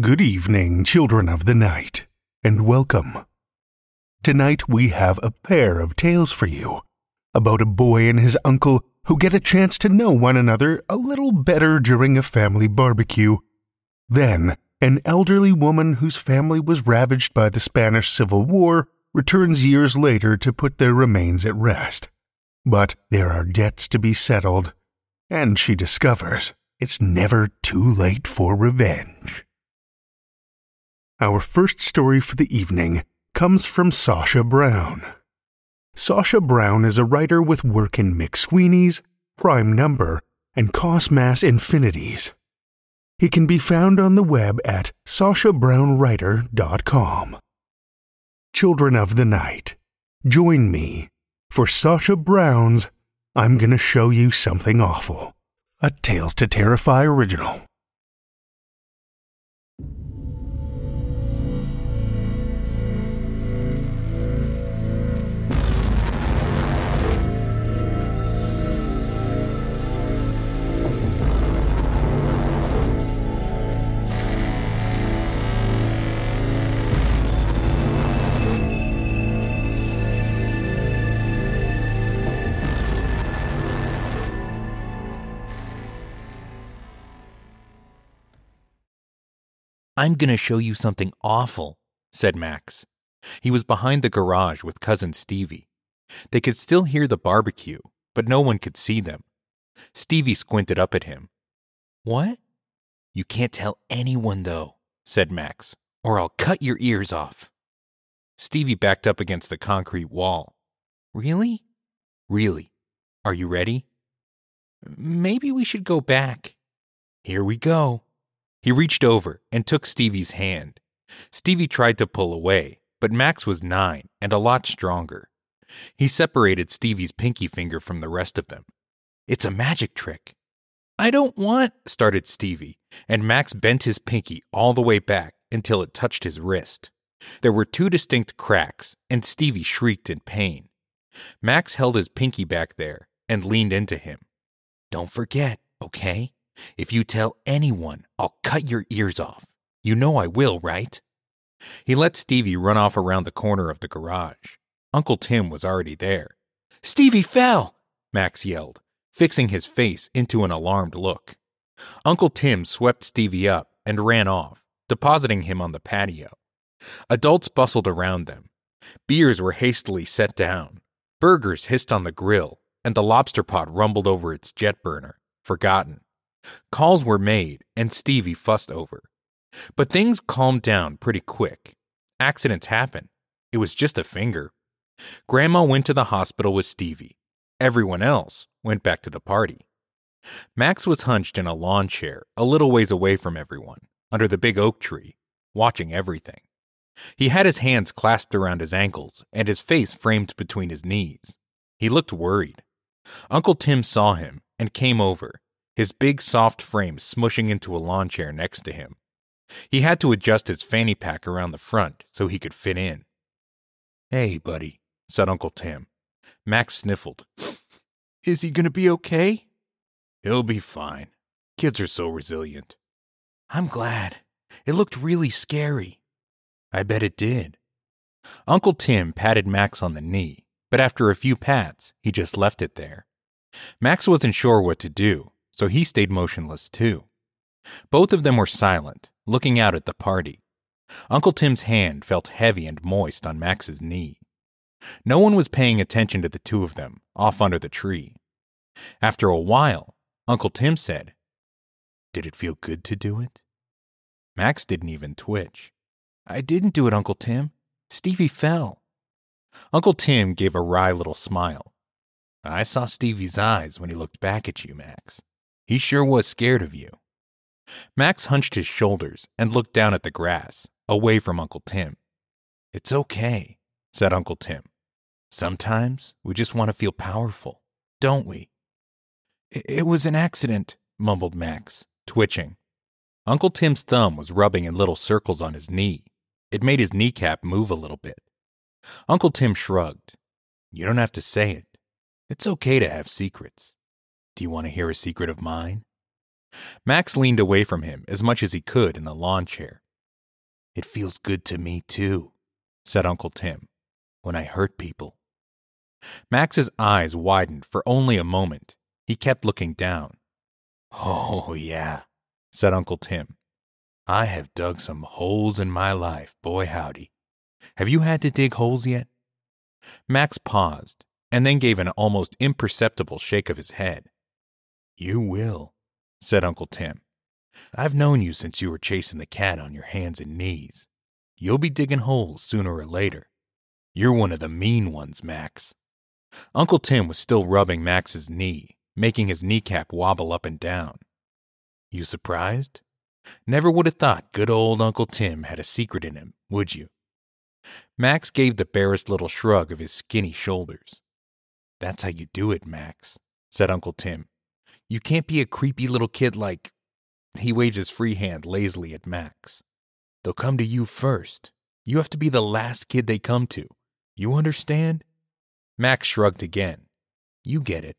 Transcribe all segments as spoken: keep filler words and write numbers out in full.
Good evening, children of the night, and welcome. Tonight we have a pair of tales for you, about a boy and his uncle who get a chance to know one another a little better during a family barbecue, then an elderly woman whose family was ravaged by the Spanish Civil War returns years later to put their remains at rest. But there are debts to be settled, and she discovers it's never too late for revenge. Our first story for the evening comes from Sasha Brown. Sasha Brown is a writer with work in McSweeney's, Prime Number, and Cosmas Infinities. He can be found on the web at Sasha Brown Writer dot com. Children of the night, join me for Sasha Brown's I'm Gonna Show You Something Awful, a Tales to Terrify original. I'm gonna show you something awful, said Max. He was behind the garage with cousin Stevie. They could still hear the barbecue, but no one could see them. Stevie squinted up at him. What? You can't tell anyone, though, said Max, or I'll cut your ears off. Stevie backed up against the concrete wall. Really? Really. Are you ready? Maybe we should go back. Here we go. He reached over and took Stevie's hand. Stevie tried to pull away, but Max was nine and a lot stronger. He separated Stevie's pinky finger from the rest of them. It's a magic trick. I don't want, started Stevie, and Max bent his pinky all the way back until it touched his wrist. There were two distinct cracks, and Stevie shrieked in pain. Max held his pinky back there and leaned into him. Don't forget, okay? If you tell anyone, I'll cut your ears off. You know I will, right? He let Stevie run off around the corner of the garage. Uncle Tim was already there. Stevie fell, Max yelled, fixing his face into an alarmed look. Uncle Tim swept Stevie up and ran off, depositing him on the patio. Adults bustled around them. Beers were hastily set down. Burgers hissed on the grill, and the lobster pot rumbled over its jet burner, forgotten. Calls were made, and Stevie fussed over. But things calmed down pretty quick. Accidents happen. It was just a finger. Grandma went to the hospital with Stevie. Everyone else went back to the party. Max was hunched in a lawn chair a little ways away from everyone, under the big oak tree, watching everything. He had his hands clasped around his ankles and his face framed between his knees. He looked worried. Uncle Tim saw him and came over, his big soft frame smushing into a lawn chair next to him. He had to adjust his fanny pack around the front so he could fit in. "Hey, buddy," said Uncle Tim. Max sniffled. "Is he going to be okay?" "He'll be fine. Kids are so resilient." "I'm glad. It looked really scary." "I bet it did." Uncle Tim patted Max on the knee, but after a few pats, he just left it there. Max wasn't sure what to do, so he stayed motionless too. Both of them were silent, looking out at the party. Uncle Tim's hand felt heavy and moist on Max's knee. No one was paying attention to the two of them, off under the tree. After a while, Uncle Tim said, "Did it feel good to do it?" Max didn't even twitch. "I didn't do it, Uncle Tim. Stevie fell." Uncle Tim gave a wry little smile. "I saw Stevie's eyes when he looked back at you, Max. He sure was scared of you." Max hunched his shoulders and looked down at the grass, away from Uncle Tim. "It's okay," said Uncle Tim. "Sometimes we just want to feel powerful, don't we?" "It was an accident," mumbled Max, twitching. Uncle Tim's thumb was rubbing in little circles on his knee. It made his kneecap move a little bit. Uncle Tim shrugged. "You don't have to say it. It's okay to have secrets. Do you want to hear a secret of mine?" Max leaned away from him as much as he could in the lawn chair. "It feels good to me, too," said Uncle Tim, "when I hurt people." Max's eyes widened for only a moment. He kept looking down. "Oh, yeah," said Uncle Tim. "I have dug some holes in my life, boy howdy. Have you had to dig holes yet?" Max paused, and then gave an almost imperceptible shake of his head. "You will," said Uncle Tim. "I've known you since you were chasing the cat on your hands and knees. You'll be digging holes sooner or later. You're one of the mean ones, Max." Uncle Tim was still rubbing Max's knee, making his kneecap wobble up and down. "You surprised? Never would have thought good old Uncle Tim had a secret in him, would you?" Max gave the barest little shrug of his skinny shoulders. "That's how you do it, Max," said Uncle Tim. "You can't be a creepy little kid like—" He waved his free hand lazily at Max. "They'll come to you first. You have to be the last kid they come to. You understand?" Max shrugged again. "You get it.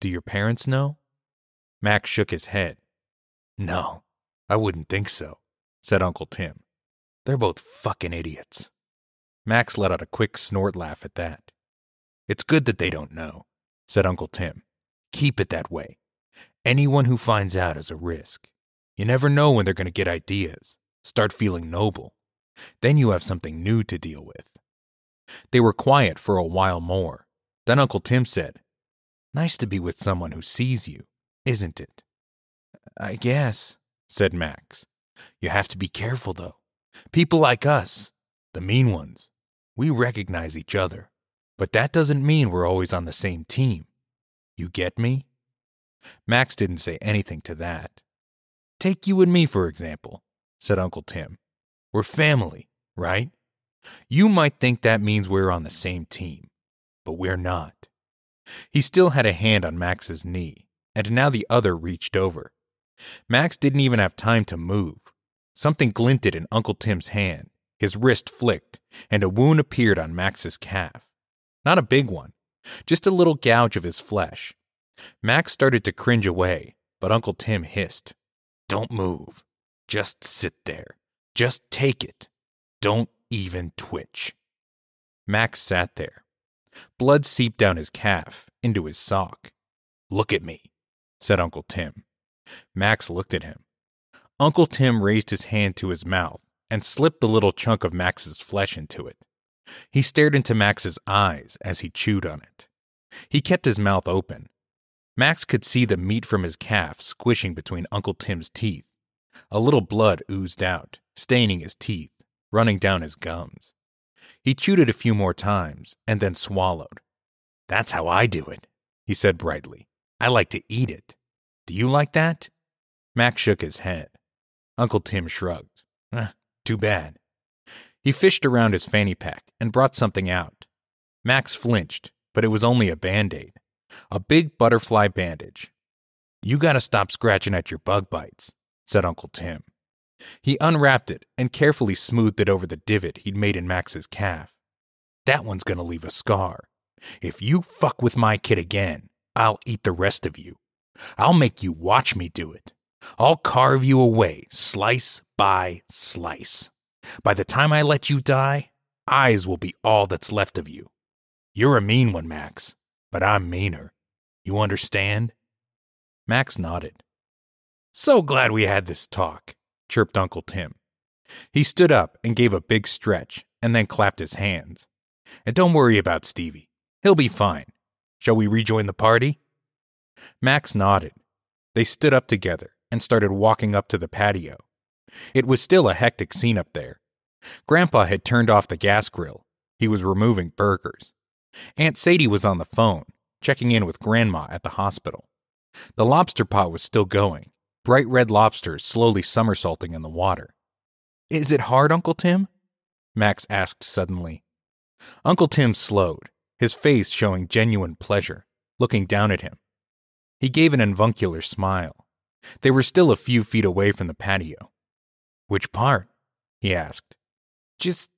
Do your parents know?" Max shook his head. "No, I wouldn't think so," said Uncle Tim. "They're both fucking idiots." Max let out a quick snort laugh at that. "It's good that they don't know," said Uncle Tim. "Keep it that way. Anyone who finds out is a risk. You never know when they're going to get ideas, start feeling noble. Then you have something new to deal with." They were quiet for a while more. Then Uncle Tim said, "Nice to be with someone who sees you, isn't it?" "I guess," said Max. "You have to be careful, though. People like us, the mean ones, we recognize each other, but that doesn't mean we're always on the same team. You get me?" Max didn't say anything to that. "Take you and me, for example," said Uncle Tim. "We're family, right? You might think that means we're on the same team, but we're not." He still had a hand on Max's knee, and now the other reached over. Max didn't even have time to move. Something glinted in Uncle Tim's hand, his wrist flicked, and a wound appeared on Max's calf. Not a big one, just a little gouge of his flesh. Max started to cringe away, but Uncle Tim hissed, "Don't move. Just sit there. Just take it. Don't even twitch." Max sat there. Blood seeped down his calf, into his sock. "Look at me," said Uncle Tim. Max looked at him. Uncle Tim raised his hand to his mouth and slipped the little chunk of Max's flesh into it. He stared into Max's eyes as he chewed on it. He kept his mouth open. Max could see the meat from his calf squishing between Uncle Tim's teeth. A little blood oozed out, staining his teeth, running down his gums. He chewed it a few more times and then swallowed. "That's how I do it," he said brightly. "I like to eat it. Do you like that?" Max shook his head. Uncle Tim shrugged. Eh, too bad. He fished around his fanny pack and brought something out. Max flinched, but it was only a Band-Aid. A big butterfly bandage. "You gotta stop scratching at your bug bites," said Uncle Tim. He unwrapped it and carefully smoothed it over the divot he'd made in Max's calf. "That one's gonna leave a scar. If you fuck with my kid again, I'll eat the rest of you. I'll make you watch me do it. I'll carve you away, slice by slice. By the time I let you die, eyes will be all that's left of you. You're a mean one, Max, but I'm meaner. You understand?" Max nodded. "So glad we had this talk," chirped Uncle Tim. He stood up and gave a big stretch and then clapped his hands. "And don't worry about Stevie. He'll be fine. Shall we rejoin the party?" Max nodded. They stood up together and started walking up to the patio. It was still a hectic scene up there. Grandpa had turned off the gas grill. He was removing burgers. Aunt Sadie was on the phone, checking in with Grandma at the hospital. The lobster pot was still going, bright red lobsters slowly somersaulting in the water. "Is it hard, Uncle Tim?" Max asked suddenly. Uncle Tim slowed, his face showing genuine pleasure, looking down at him. He gave an avuncular smile. They were still a few feet away from the patio. "Which part?" he asked. "Just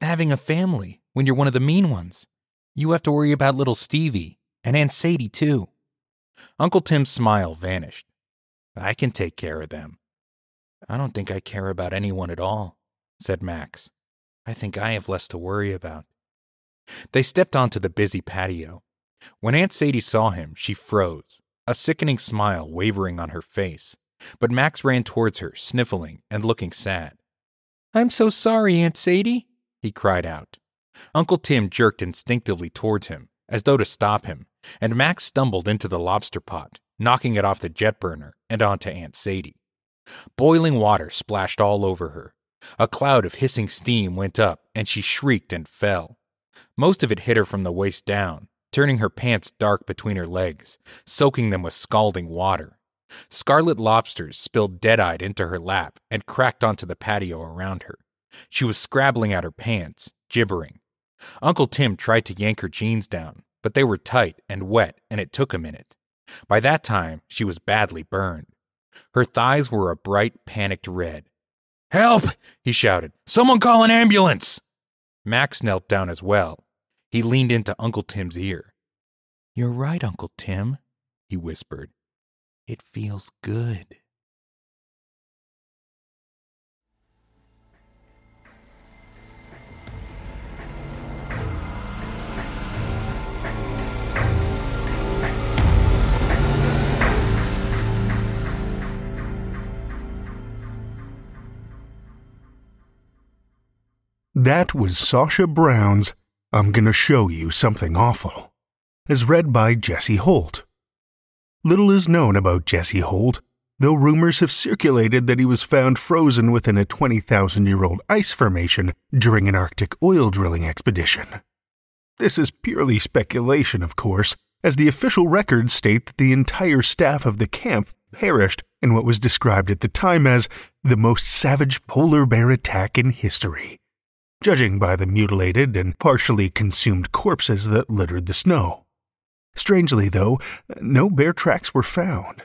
having a family when you're one of the mean ones. You have to worry about little Stevie, and Aunt Sadie too." Uncle Tim's smile vanished. "I can take care of them." "I don't think I care about anyone at all," said Max. "I think I have less to worry about." They stepped onto the busy patio. When Aunt Sadie saw him, she froze, a sickening smile wavering on her face, but Max ran towards her, sniffling and looking sad. "I'm so sorry, Aunt Sadie," he cried out. Uncle Tim jerked instinctively towards him, as though to stop him, and Max stumbled into the lobster pot, knocking it off the jet burner and onto Aunt Sadie. Boiling water splashed all over her. A cloud of hissing steam went up, and she shrieked and fell. Most of it hit her from the waist down, turning her pants dark between her legs, soaking them with scalding water. Scarlet lobsters spilled dead-eyed into her lap and cracked onto the patio around her. She was scrabbling at her pants, gibbering. Uncle Tim tried to yank her jeans down, but they were tight and wet, and it took a minute. By that time, she was badly burned. Her thighs were a bright, panicked red. "Help!" he shouted. "Someone call an ambulance!" Max knelt down as well. He leaned into Uncle Tim's ear. "You're right, Uncle Tim," he whispered. "It feels good." That was Sasha Brown's I'm Gonna Show You Something Awful, as read by Jesse Holt. Little is known about Jesse Holt, though rumors have circulated that he was found frozen within a twenty thousand year old ice formation during an Arctic oil drilling expedition. This is purely speculation, of course, as the official records state that the entire staff of the camp perished in what was described at the time as the most savage polar bear attack in history, judging by the mutilated and partially consumed corpses that littered the snow. Strangely, though, no bear tracks were found.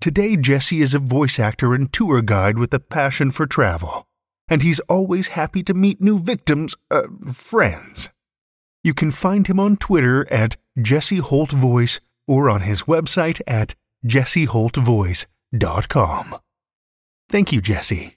Today, Jesse is a voice actor and tour guide with a passion for travel, and he's always happy to meet new victims, uh, friends. You can find him on Twitter at Jesse Holt Voice or on his website at jesse holt voice dot com. Thank you, Jesse.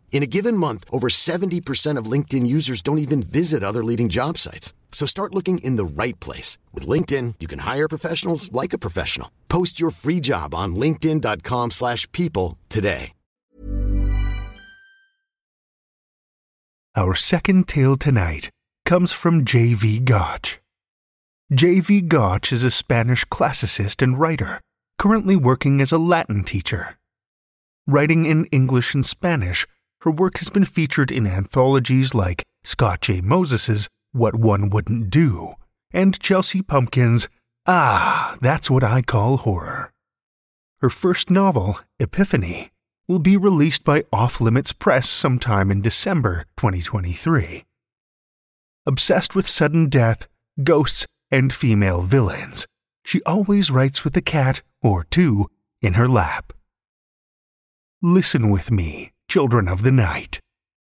In a given month, over seventy percent of LinkedIn users don't even visit other leading job sites. So start looking in the right place. With LinkedIn, you can hire professionals like a professional. Post your free job on linkedin.com slash people today. Our second tale tonight comes from J V. Gachs. J V. Gachs is a Spanish classicist and writer, currently working as a Latin teacher. Writing in English and Spanish, her work has been featured in anthologies like Scott J. Moses's What One Wouldn't Do and Chelsea Pumpkin's Ah, That's What I Call Horror. Her first novel, Epiphany, will be released by Off-Limits Press sometime in December twenty twenty-three. Obsessed with sudden death, ghosts, and female villains, she always writes with a cat, or two, in her lap. Listen with me, children of the night,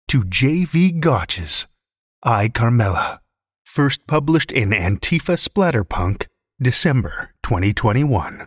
to J V. Gachs' Ay, Carmela, first published in Antifa Splatterpunk, December twenty twenty-one.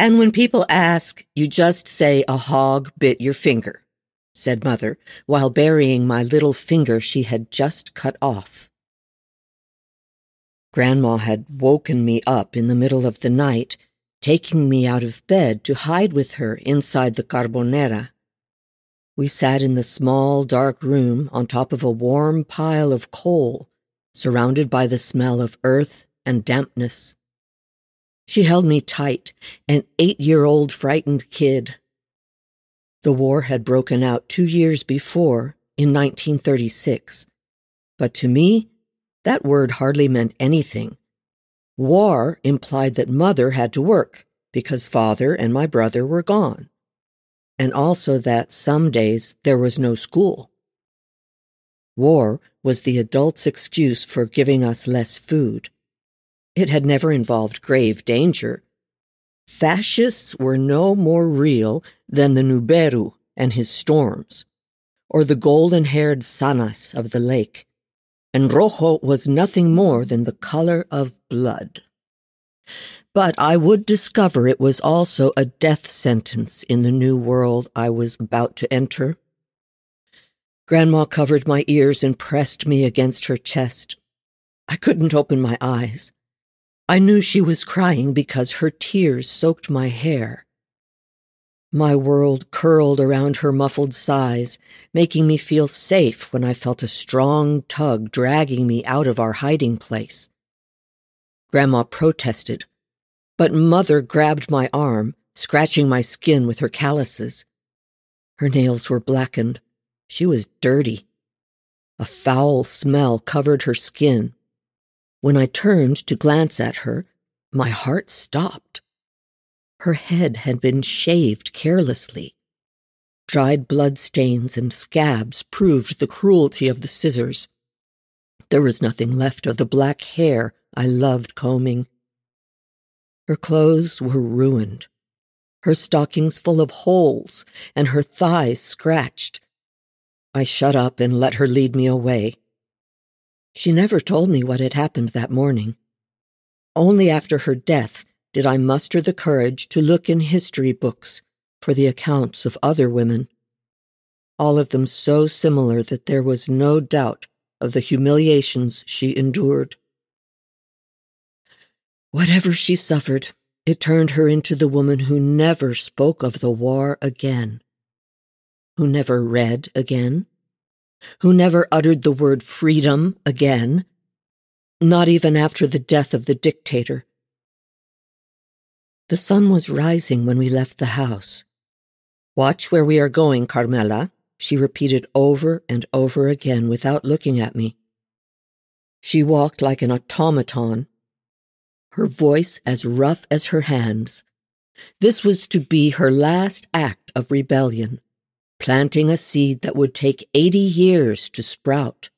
And when people ask, you just say a hog bit your finger, said Mother, while burying my little finger she had just cut off. Grandma had woken me up in the middle of the night, taking me out of bed to hide with her inside the carbonera. We sat in the small, dark room on top of a warm pile of coal, surrounded by the smell of earth and dampness. She held me tight, an eight-year-old frightened kid. The war had broken out two years before, in nineteen thirty-six. But to me, that word hardly meant anything. War implied that Mother had to work, because Father and my brother were gone. And also that some days there was no school. War was the adults' excuse for giving us less food. It had never involved grave danger. Fascists were no more real than the Nuberu and his storms, or the golden-haired Sanas of the lake, and Rojo was nothing more than the color of blood. But I would discover it was also a death sentence in the new world I was about to enter. Grandma covered my ears and pressed me against her chest. I couldn't open my eyes. I knew she was crying because her tears soaked my hair. My world curled around her muffled sighs, making me feel safe when I felt a strong tug dragging me out of our hiding place. Grandma protested, but Mother grabbed my arm, scratching my skin with her calluses. Her nails were blackened. She was dirty. A foul smell covered her skin. When I turned to glance at her, my heart stopped. Her head had been shaved carelessly. Dried blood stains and scabs proved the cruelty of the scissors. There was nothing left of the black hair I loved combing. Her clothes were ruined, her stockings full of holes, and her thighs scratched. I shut up and let her lead me away. She never told me what had happened that morning. Only after her death did I muster the courage to look in history books for the accounts of other women, all of them so similar that there was no doubt of the humiliations she endured. Whatever she suffered, it turned her into the woman who never spoke of the war again, who never read again, who never uttered the word freedom again, not even after the death of the dictator. The sun was rising when we left the house. "Watch where we are going, Carmela," she repeated over and over again without looking at me. She walked like an automaton, her voice as rough as her hands. This was to be her last act of rebellion, planting a seed that would take eighty years to sprout.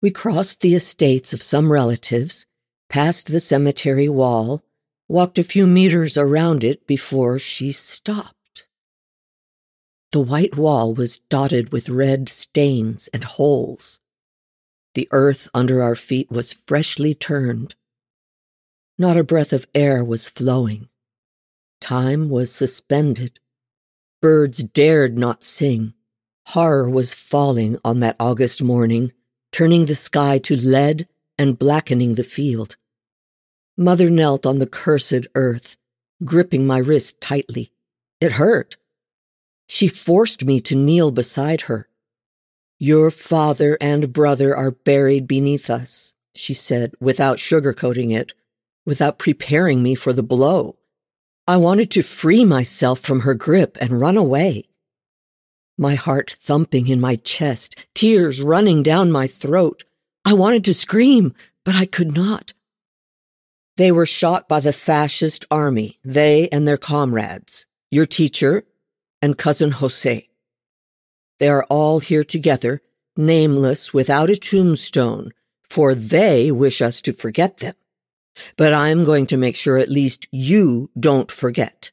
We crossed the estates of some relatives, passed the cemetery wall, walked a few meters around it before she stopped. The white wall was dotted with red stains and holes. The earth under our feet was freshly turned. Not a breath of air was flowing. Time was suspended. Birds dared not sing. Horror was falling on that August morning, turning the sky to lead and blackening the field. Mother knelt on the cursed earth, gripping my wrist tightly. It hurt. She forced me to kneel beside her. "Your father and brother are buried beneath us," she said, without sugarcoating it, without preparing me for the blow. I wanted to free myself from her grip and run away. My heart thumping in my chest, tears running down my throat. I wanted to scream, but I could not. "They were shot by the fascist army, they and their comrades, your teacher and cousin Jose. They are all here together, nameless, without a tombstone, for they wish us to forget them. But I'm going to make sure at least you don't forget,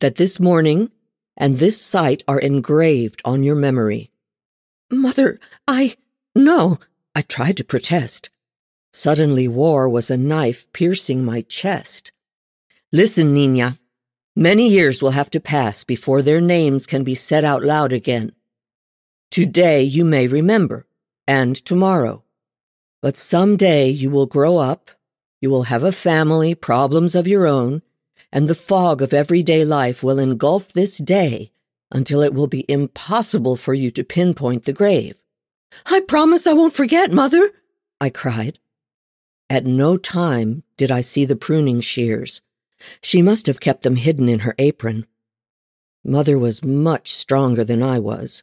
that this morning and this site are engraved on your memory." "Mother, I... no," I tried to protest. Suddenly war was a knife piercing my chest. "Listen, Nina. Many years will have to pass before their names can be said out loud again. Today you may remember, and tomorrow. But someday you will grow up, you will have a family, problems of your own, and the fog of everyday life will engulf this day until it will be impossible for you to pinpoint the grave." "I promise I won't forget, Mother," I cried. At no time did I see the pruning shears. She must have kept them hidden in her apron. Mother was much stronger than I was.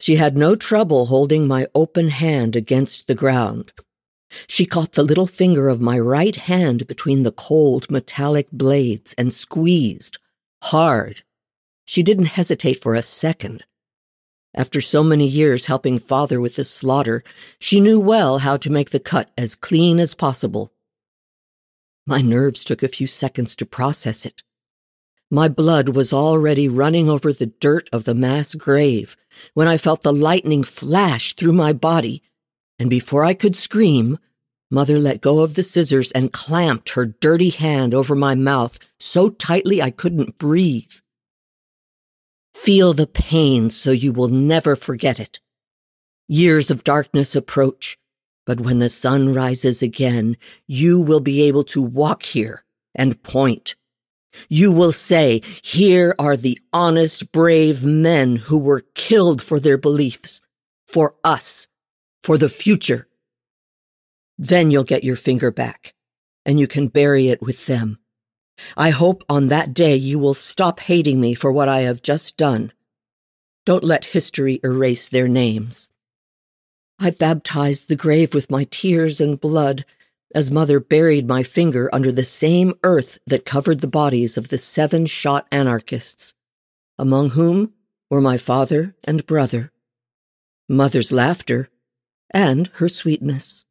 She had no trouble holding my open hand against the ground. She caught the little finger of my right hand between the cold metallic blades and squeezed, hard. She didn't hesitate for a second. After so many years helping Father with the slaughter, she knew well how to make the cut as clean as possible. My nerves took a few seconds to process it. My blood was already running over the dirt of the mass grave when I felt the lightning flash through my body, and before I could scream, Mother let go of the scissors and clamped her dirty hand over my mouth so tightly I couldn't breathe. "Feel the pain so you will never forget it. Years of darkness approach, but when the sun rises again, you will be able to walk here and point. You will say, 'Here are the honest, brave men who were killed for their beliefs, for us, for the future.' Then you'll get your finger back, and you can bury it with them, I hope on that day you will stop hating me for what I have just done. Don't let history erase their names. I baptized the grave with my tears and blood as Mother buried my finger under the same earth that covered the bodies of the seven shot anarchists, among whom were my father and brother, Mother's laughter, and her sweetness.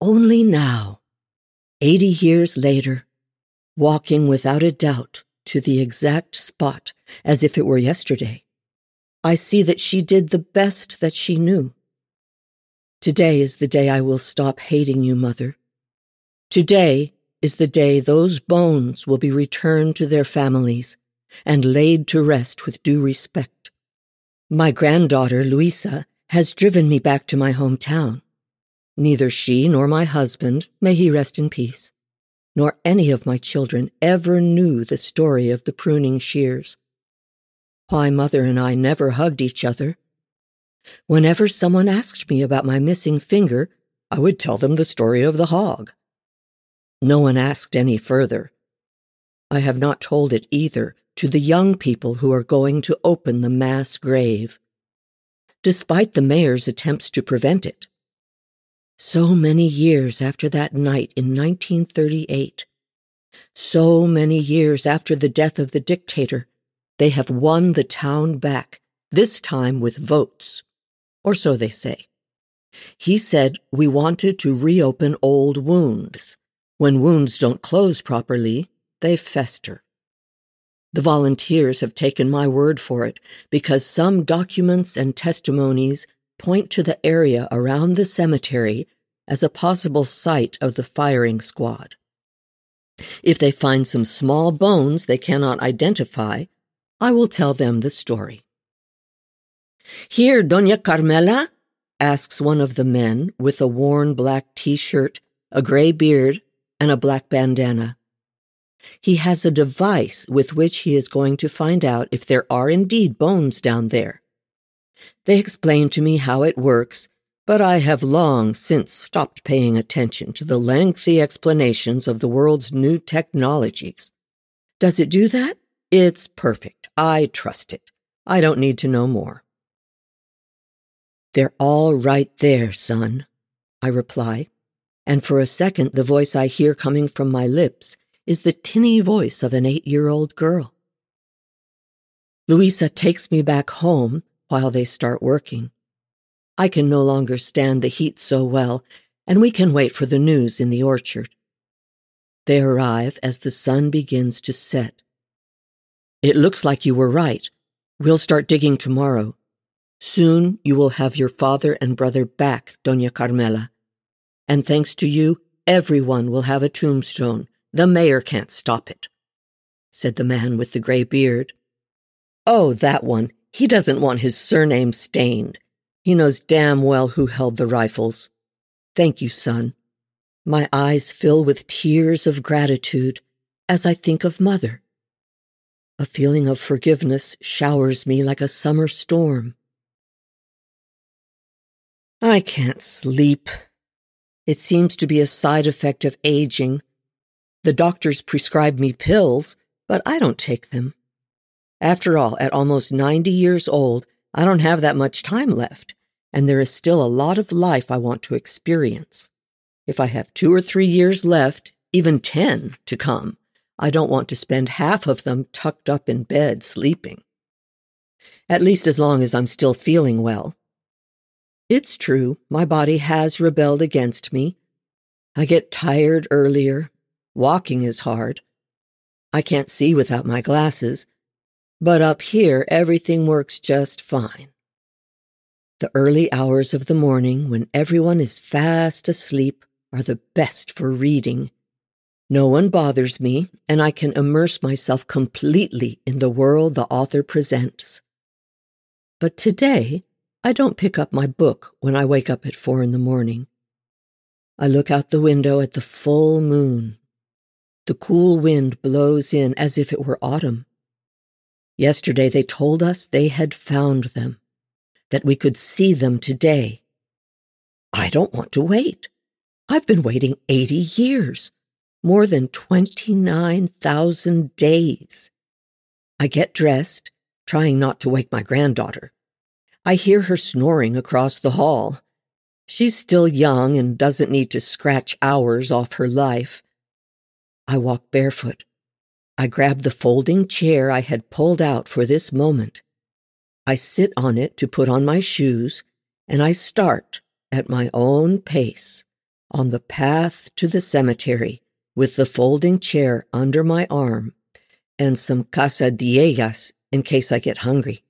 Only now, eighty years later, walking without a doubt to the exact spot as if it were yesterday, I see that she did the best that she knew. Today is the day I will stop hating you, Mother. Today is the day those bones will be returned to their families and laid to rest with due respect. My granddaughter, Luisa, has driven me back to my hometown. Neither she nor my husband, may he rest in peace, nor any of my children ever knew the story of the pruning shears. Why Mother and I never hugged each other. Whenever someone asked me about my missing finger, I would tell them the story of the hog. No one asked any further. I have not told it either to the young people who are going to open the mass grave, despite the mayor's attempts to prevent it. So many years after that night in nineteen thirty-eight, so many years after the death of the dictator, they have won the town back, this time with votes, or so they say. He said we wanted to reopen old wounds. When wounds don't close properly, they fester. The volunteers have taken my word for it because some documents and testimonies point to the area around the cemetery as a possible site of the firing squad. If they find some small bones they cannot identify, I will tell them the story. "Here, Doña Carmela?" asks one of the men with a worn black t-shirt, a gray beard, and a black bandana. He has a device with which he is going to find out if there are indeed bones down there. They explain to me how it works, but I have long since stopped paying attention to the lengthy explanations of the world's new technologies. Does it do that? It's perfect. I trust it. I don't need to know more. "They're all right there, son," I reply, and for a second the voice I hear coming from my lips is the tinny voice of an eight-year-old girl. Luisa takes me back home while they start working. I can no longer stand the heat so well, and we can wait for the news in the orchard. They arrive as the sun begins to set. "It looks like you were right. We'll start digging tomorrow. Soon you will have your father and brother back, Doña Carmela. And thanks to you, everyone will have a tombstone. The mayor can't stop it," said the man with the gray beard. "Oh, that one. He doesn't want his surname stained. He knows damn well who held the rifles. Thank you, son." My eyes fill with tears of gratitude as I think of Mother. A feeling of forgiveness showers me like a summer storm. I can't sleep. It seems to be a side effect of aging. The doctors prescribe me pills, but I don't take them. After all, at almost ninety years old, I don't have that much time left, and there is still a lot of life I want to experience. If I have two or three years left, even ten to come, I don't want to spend half of them tucked up in bed sleeping. At least as long as I'm still feeling well. It's true, my body has rebelled against me. I get tired earlier. Walking is hard. I can't see without my glasses, but up here everything works just fine. The early hours of the morning when everyone is fast asleep are the best for reading. No one bothers me, and I can immerse myself completely in the world the author presents. But today, I don't pick up my book when I wake up at four in the morning. I look out the window at the full moon. The cool wind blows in as if it were autumn. Yesterday they told us they had found them, that we could see them today. I don't want to wait. I've been waiting eighty years, more than twenty-nine thousand days. I get dressed, trying not to wake my granddaughter. I hear her snoring across the hall. She's still young and doesn't need to scratch hours off her life. I walk barefoot. I grab the folding chair I had pulled out for this moment. I sit on it to put on my shoes, and I start at my own pace on the path to the cemetery with the folding chair under my arm and some quesadillas in case I get hungry.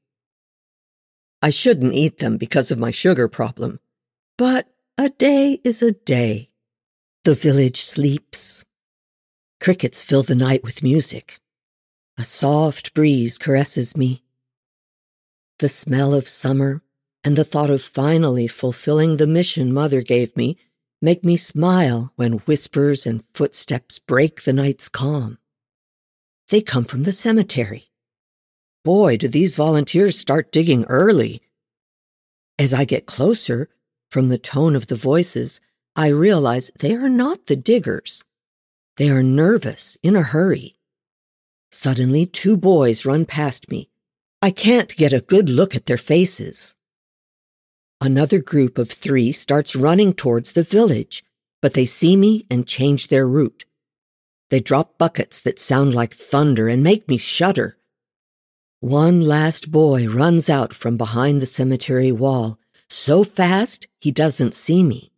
I shouldn't eat them because of my sugar problem, but a day is a day. The village sleeps. Crickets fill the night with music. A soft breeze caresses me. The smell of summer and the thought of finally fulfilling the mission Mother gave me make me smile when whispers and footsteps break the night's calm. They come from the cemetery. Boy, do these volunteers start digging early. As I get closer, from the tone of the voices, I realize they are not the diggers. They are nervous, in a hurry. Suddenly, two boys run past me. I can't get a good look at their faces. Another group of three starts running towards the village, but they see me and change their route. They drop buckets that sound like thunder and make me shudder. One last boy runs out from behind the cemetery wall, so fast he doesn't see me.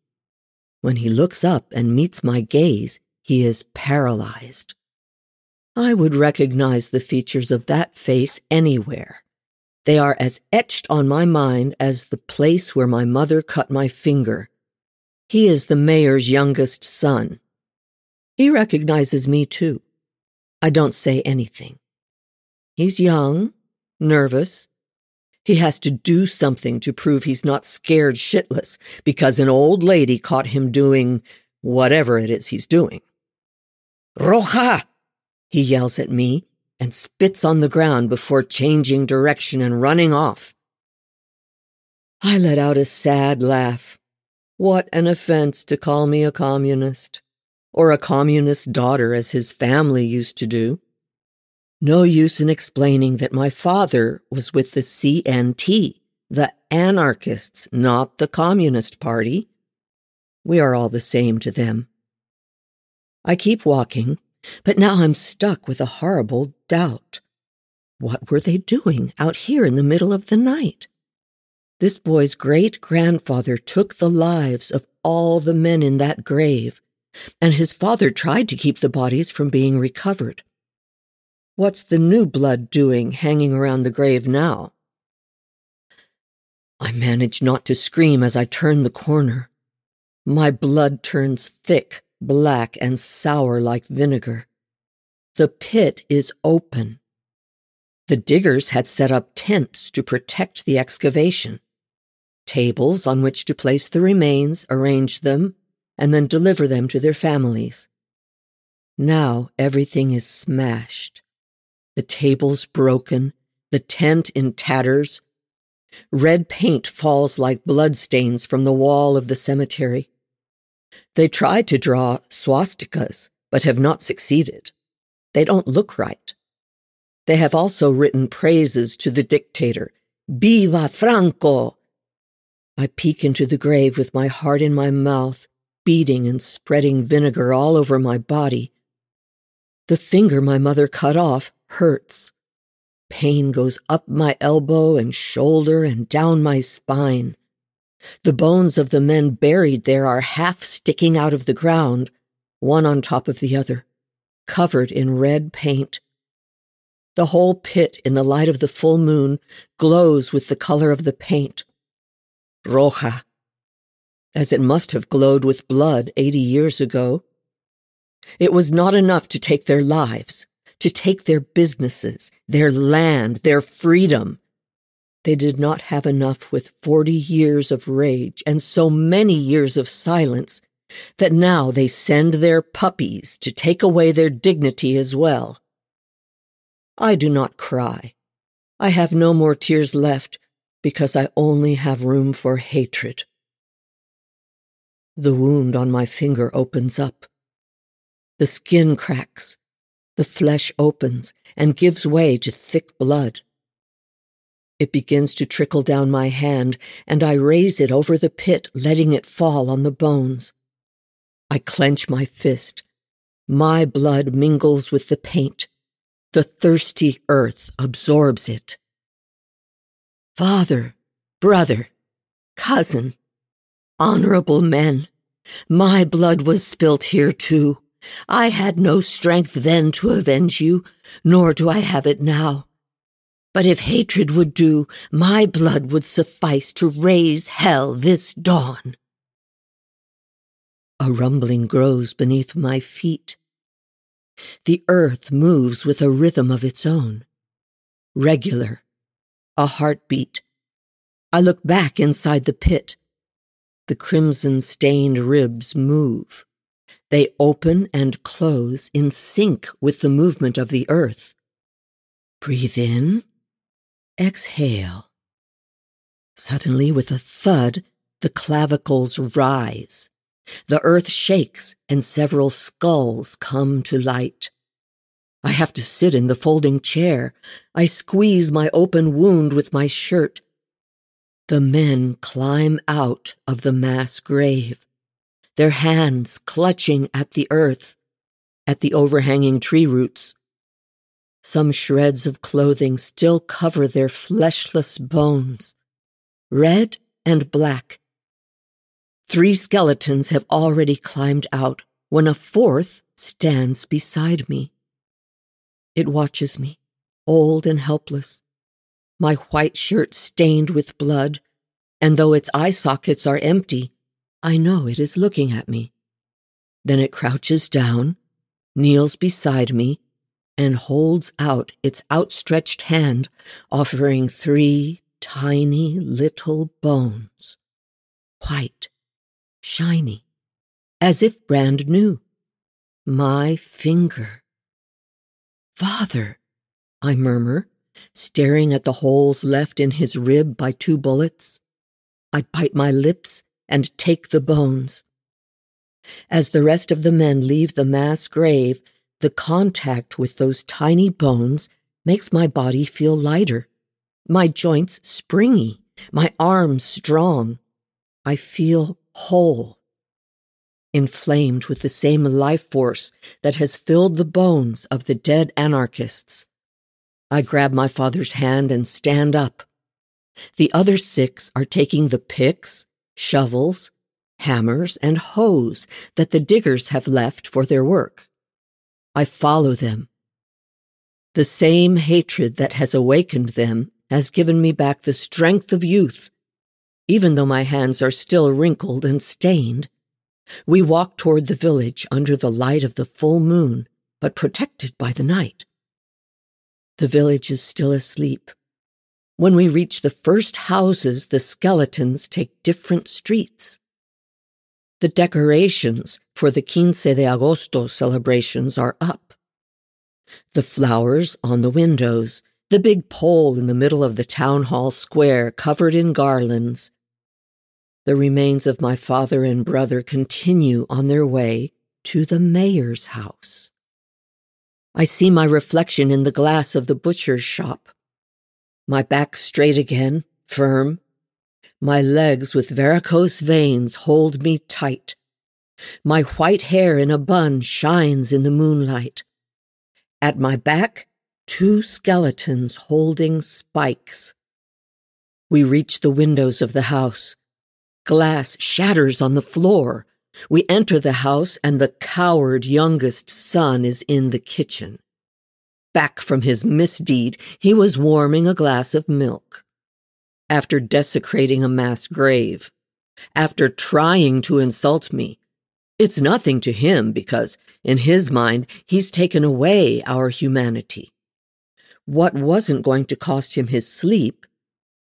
When he looks up and meets my gaze, he is paralyzed. I would recognize the features of that face anywhere. They are as etched on my mind as the place where my mother cut my finger. He is the mayor's youngest son. He recognizes me too. I don't say anything. He's young, nervous. He has to do something to prove he's not scared shitless because an old lady caught him doing whatever it is he's doing. Roja! He yells at me and spits on the ground before changing direction and running off. I let out a sad laugh. What an offense to call me a communist, or a communist daughter as his family used to do. No use in explaining that my father was with the C N T, the anarchists, not the Communist Party. We are all the same to them. I keep walking, but now I'm stuck with a horrible doubt. What were they doing out here in the middle of the night? This boy's great-grandfather took the lives of all the men in that grave, and his father tried to keep the bodies from being recovered. What's the new blood doing hanging around the grave now? I manage not to scream as I turn the corner. My blood turns thick, black and sour like vinegar. The pit is open. The diggers had set up tents to protect the excavation. Tables on which to place the remains, arrange them, and then deliver them to their families. Now everything is smashed. The tables broken, the tent in tatters. Red paint falls like bloodstains from the wall of the cemetery. They tried to draw swastikas, but have not succeeded. They don't look right. They have also written praises to the dictator. Viva Franco! I peek into the grave with my heart in my mouth, beating and spreading vinegar all over my body. The finger my mother cut off hurts. Pain goes up my elbow and shoulder and down my spine. The bones of the men buried there are half sticking out of the ground, one on top of the other, covered in red paint. The whole pit, in the light of the full moon, glows with the color of the paint. Roja, as it must have glowed with blood eighty years ago. It was not enough to take their lives, to take their businesses, their land, their freedom. They did not have enough with forty years of rage and so many years of silence that now they send their puppies to take away their dignity as well. I do not cry. I have no more tears left because I only have room for hatred. The wound on my finger opens up. The skin cracks. The flesh opens and gives way to thick blood. It begins to trickle down my hand, and I raise it over the pit, letting it fall on the bones. I clench my fist. My blood mingles with the paint. The thirsty earth absorbs it. Father, brother, cousin, honorable men, my blood was spilt here too. I had no strength then to avenge you, nor do I have it now. But if hatred would do, my blood would suffice to raise hell this dawn. A rumbling grows beneath my feet. The earth moves with a rhythm of its own. Regular. A heartbeat. I look back inside the pit. The crimson-stained ribs move. They open and close in sync with the movement of the earth. Breathe in. Exhale. Suddenly, with a thud, the clavicles rise. The earth shakes and several skulls come to light. I have to sit in the folding chair. I squeeze my open wound with my shirt. The men climb out of the mass grave, their hands clutching at the earth, at the overhanging tree roots. Some shreds of clothing still cover their fleshless bones, red and black. Three skeletons have already climbed out when a fourth stands beside me. It watches me, old and helpless, my white shirt stained with blood, and though its eye sockets are empty, I know it is looking at me. Then it crouches down, kneels beside me, and holds out its outstretched hand, offering three tiny little bones, white, shiny, as if brand new. My finger. Father, I murmur, staring at the holes left in his rib by two bullets. I bite my lips and take the bones. As the rest of the men leave the mass grave, the contact with those tiny bones makes my body feel lighter, my joints springy, my arms strong. I feel whole, inflamed with the same life force that has filled the bones of the dead anarchists. I grab my father's hand and stand up. The other six are taking the picks, shovels, hammers, and hoes that the diggers have left for their work. I follow them. The same hatred that has awakened them has given me back the strength of youth, even though my hands are still wrinkled and stained. We walk toward the village under the light of the full moon, but protected by the night. The village is still asleep. When we reach the first houses, the skeletons take different streets. The decorations for the Quince de Agosto celebrations are up. The flowers on the windows, the big pole in the middle of the town hall square covered in garlands. The remains of my father and brother continue on their way to the mayor's house. I see my reflection in the glass of the butcher's shop. My back straight again, firm. My legs with varicose veins hold me tight. My white hair in a bun shines in the moonlight. At my back, two skeletons holding spikes. We reach the windows of the house. Glass shatters on the floor. We enter the house, and the coward youngest son is in the kitchen. Back from his misdeed, he was warming a glass of milk. After desecrating a mass grave, after trying to insult me, it's nothing to him because, in his mind, he's taken away our humanity. What wasn't going to cost him his sleep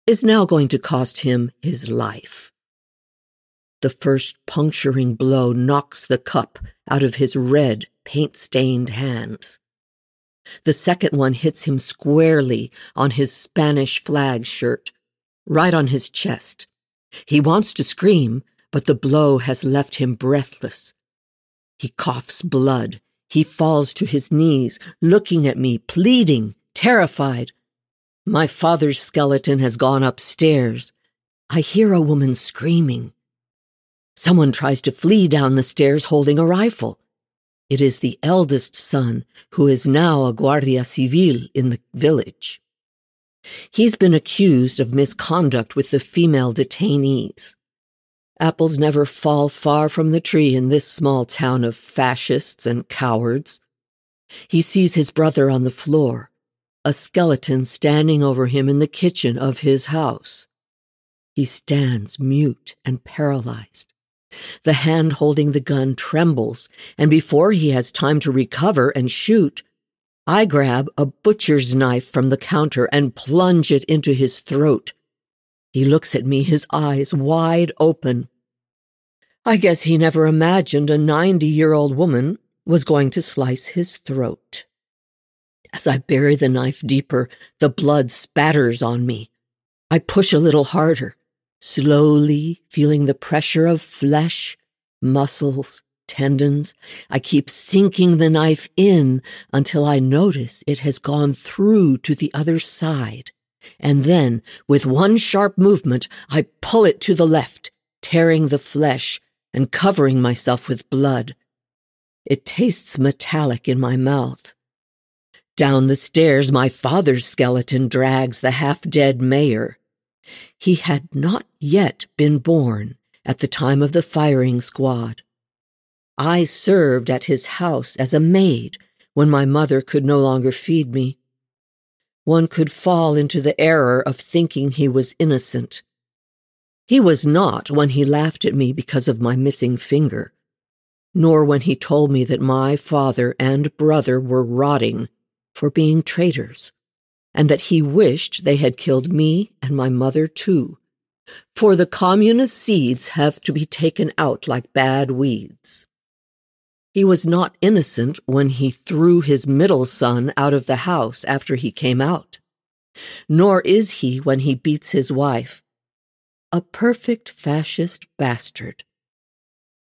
is now going to cost him his life. The first puncturing blow knocks the cup out of his red, paint-stained hands. The second one hits him squarely on his Spanish flag shirt, right on his chest. He wants to scream, but the blow has left him breathless. He coughs blood He falls to his knees, looking at me, pleading, terrified. My father's skeleton has gone upstairs. I hear a woman screaming. Someone tries to flee down the stairs holding a rifle. It is the eldest son, who is now a Guardia Civil in the village. He's been accused of misconduct with the female detainees. Apples never fall far from the tree in this small town of fascists and cowards. He sees his brother on the floor, a skeleton standing over him in the kitchen of his house. He stands mute and paralyzed. The hand holding the gun trembles, and before he has time to recover and shoot, I grab a butcher's knife from the counter and plunge it into his throat. He looks at me, his eyes wide open. I guess he never imagined a ninety-year-old woman was going to slice his throat. As I bury the knife deeper, the blood spatters on me. I push a little harder, slowly feeling the pressure of flesh, muscles, tendons. I keep sinking the knife in until I notice it has gone through to the other side. And then, with one sharp movement, I pull it to the left, tearing the flesh and covering myself with blood. It tastes metallic in my mouth. Down the stairs, my father's skeleton drags the half-dead mayor. He had not yet been born at the time of the firing squad. I served at his house as a maid when my mother could no longer feed me. One could fall into the error of thinking he was innocent. He was not when he laughed at me because of my missing finger, nor when he told me that my father and brother were rotting for being traitors, and that he wished they had killed me and my mother too, for the communist seeds have to be taken out like bad weeds. He was not innocent when he threw his middle son out of the house after he came out, nor is he when he beats his wife. A perfect fascist bastard.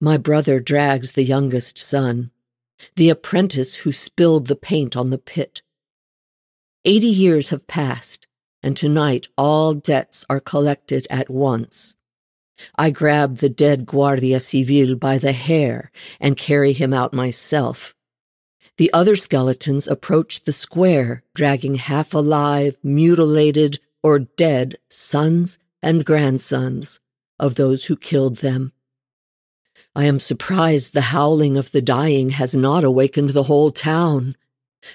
My brother drags the youngest son, the apprentice who spilled the paint on the pit. Eighty years have passed, and tonight all debts are collected at once. I grab the dead Guardia Civil by the hair and carry him out myself. The other skeletons approach the square, dragging half-alive, mutilated, or dead sons and grandsons of those who killed them. I am surprised the howling of the dying has not awakened the whole town.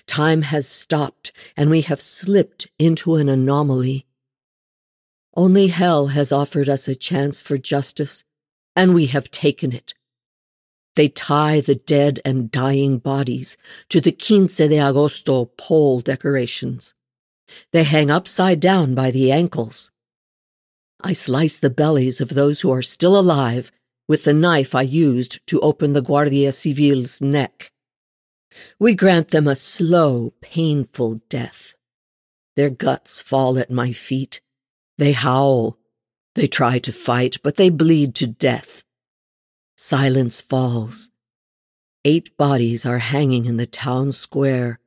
Time has stopped, and we have slipped into an anomaly. Only hell has offered us a chance for justice, and we have taken it. They tie the dead and dying bodies to the Quince de Agosto pole decorations. They hang upside down by the ankles. I slice the bellies of those who are still alive with the knife I used to open the Guardia Civil's neck. We grant them a slow, painful death. Their guts fall at my feet. They howl. They try to fight, but they bleed to death. Silence falls. Eight bodies are hanging in the town square.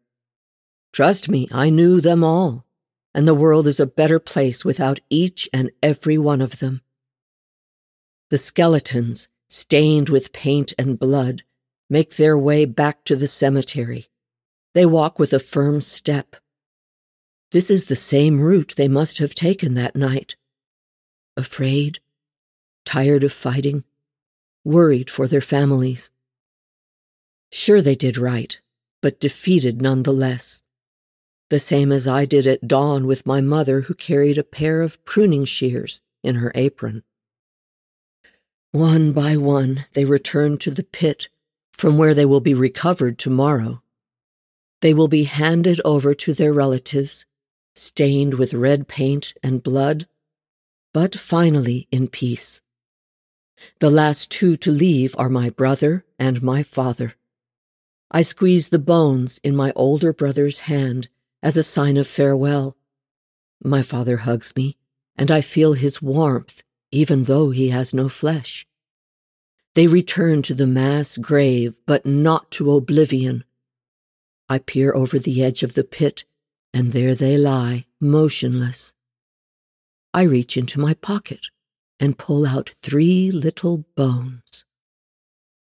Trust me, I knew them all, and the world is a better place without each and every one of them. The skeletons, stained with paint and blood, make their way back to the cemetery. They walk with a firm step. This is the same route they must have taken that night. Afraid, tired of fighting, worried for their families. Sure, they did right, but defeated nonetheless. The same as I did at dawn with my mother, who carried a pair of pruning shears in her apron. One by one, they return to the pit, from where they will be recovered tomorrow. They will be handed over to their relatives, stained with red paint and blood, but finally in peace. The last two to leave are my brother and my father. I squeeze the bones in my older brother's hand as a sign of farewell. My father hugs me, and I feel his warmth, even though he has no flesh. They return to the mass grave, but not to oblivion, I peer over the edge of the pit, and there they lie, motionless. I reach into my pocket and pull out three little bones.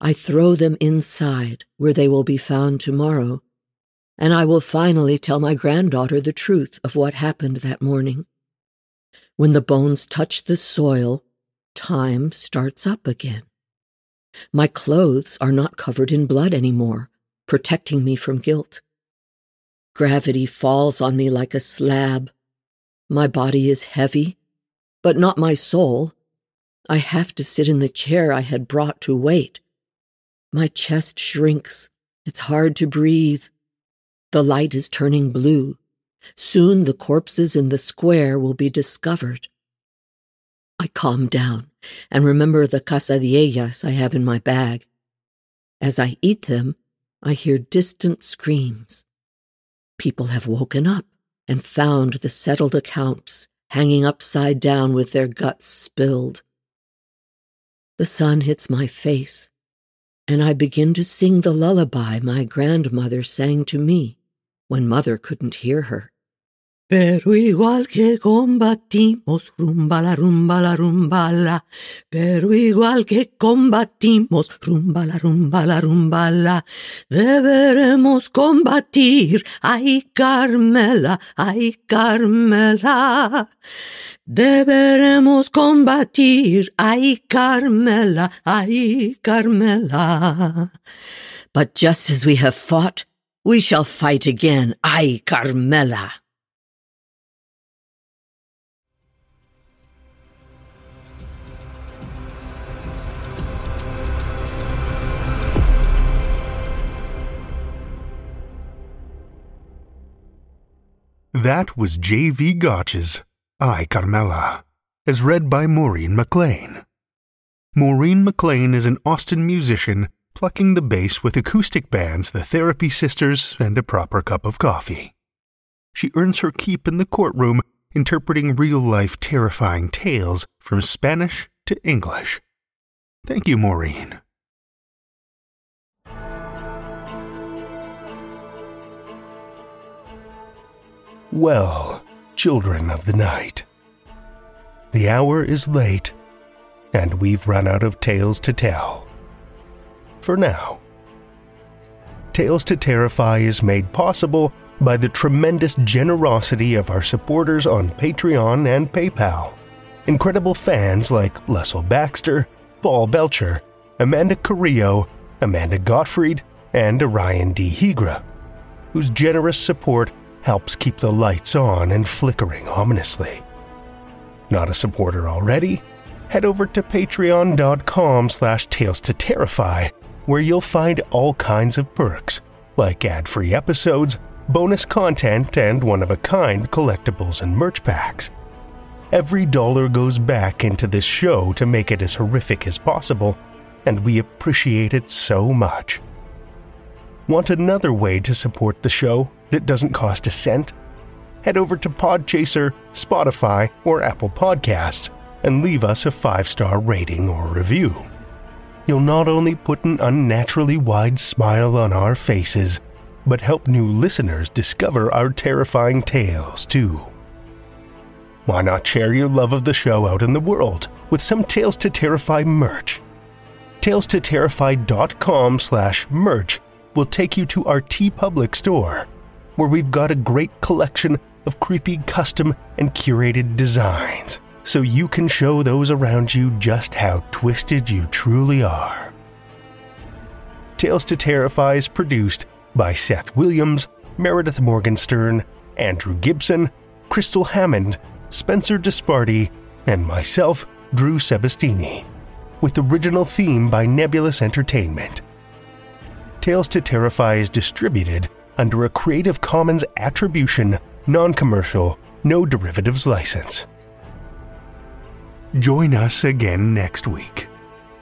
I throw them inside, where they will be found tomorrow, and I will finally tell my granddaughter the truth of what happened that morning. When the bones touch the soil, time starts up again. My clothes are not covered in blood anymore, protecting me from guilt. Gravity falls on me like a slab. My body is heavy, but not my soul. I have to sit in the chair I had brought to wait. My chest shrinks. It's hard to breathe. The light is turning blue. Soon the corpses in the square will be discovered. I calm down and remember the quesadillas I have in my bag. As I eat them, I hear distant screams. People have woken up and found the settled accounts hanging upside down with their guts spilled. The sun hits my face, and I begin to sing the lullaby my grandmother sang to me when Mother couldn't hear her. Pero igual que combatimos, rumba la rumba la rumba la. Pero igual que combatimos, rumba la rumba la rumba la. Deberemos combatir, ay Carmela, ay Carmela. Deberemos combatir, ay Carmela, ay Carmela. But just as we have fought, we shall fight again, ay Carmela. That was J V. Gachs' Ay, Carmela, as read by Maurine McLean. Maurine McLean is an Austin musician plucking the bass with acoustic bands The Therapy Sisters and A Proper Cup of Coffee. She earns her keep in the courtroom interpreting real-life terrifying tales from Spanish to English. Thank you, Maurine. Well, children of the night, the hour is late, and we've run out of tales to tell. For now. Tales to Terrify is made possible by the tremendous generosity of our supporters on Patreon and PayPal. Incredible fans like Lestle Baxter, Paul Belcher, Amanda Carrillo, Amanda Gottfried, and Orion D. Hegre, whose generous support helps keep the lights on and flickering ominously. Not a supporter already? Head over to patreon.com slash Tales to Terrify, where you'll find all kinds of perks, like ad-free episodes, bonus content, and one-of-a-kind collectibles and merch packs. Every dollar goes back into this show to make it as horrific as possible, and we appreciate it so much. Want another way to support the show that doesn't cost a cent? Head over to Podchaser, Spotify, or Apple Podcasts and leave us a five-star rating or review. You'll not only put an unnaturally wide smile on our faces, but help new listeners discover our terrifying tales, too. Why not share your love of the show out in the world with some Tales to Terrify merch? tales to terrify dot com slash merch will take you to our TeePublic store, where we've got a great collection of creepy custom and curated designs, so you can show those around you just how twisted you truly are. Tales to Terrify is produced by Seth Williams, Meredith Morgenstern, Andrew Gibson, Crystal Hammond, Spencer Dispardi, and myself, Drew Sebastini, with original theme by Nebulous Entertainment. Tales to Terrify is distributed under a Creative Commons Attribution, Non-Commercial, No Derivatives license. Join us again next week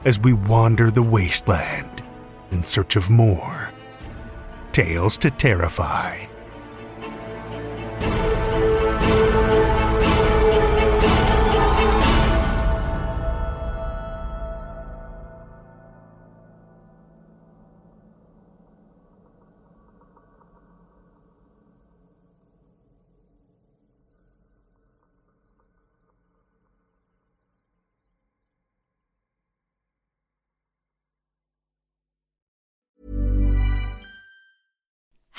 as we wander the wasteland in search of more Tales to Terrify.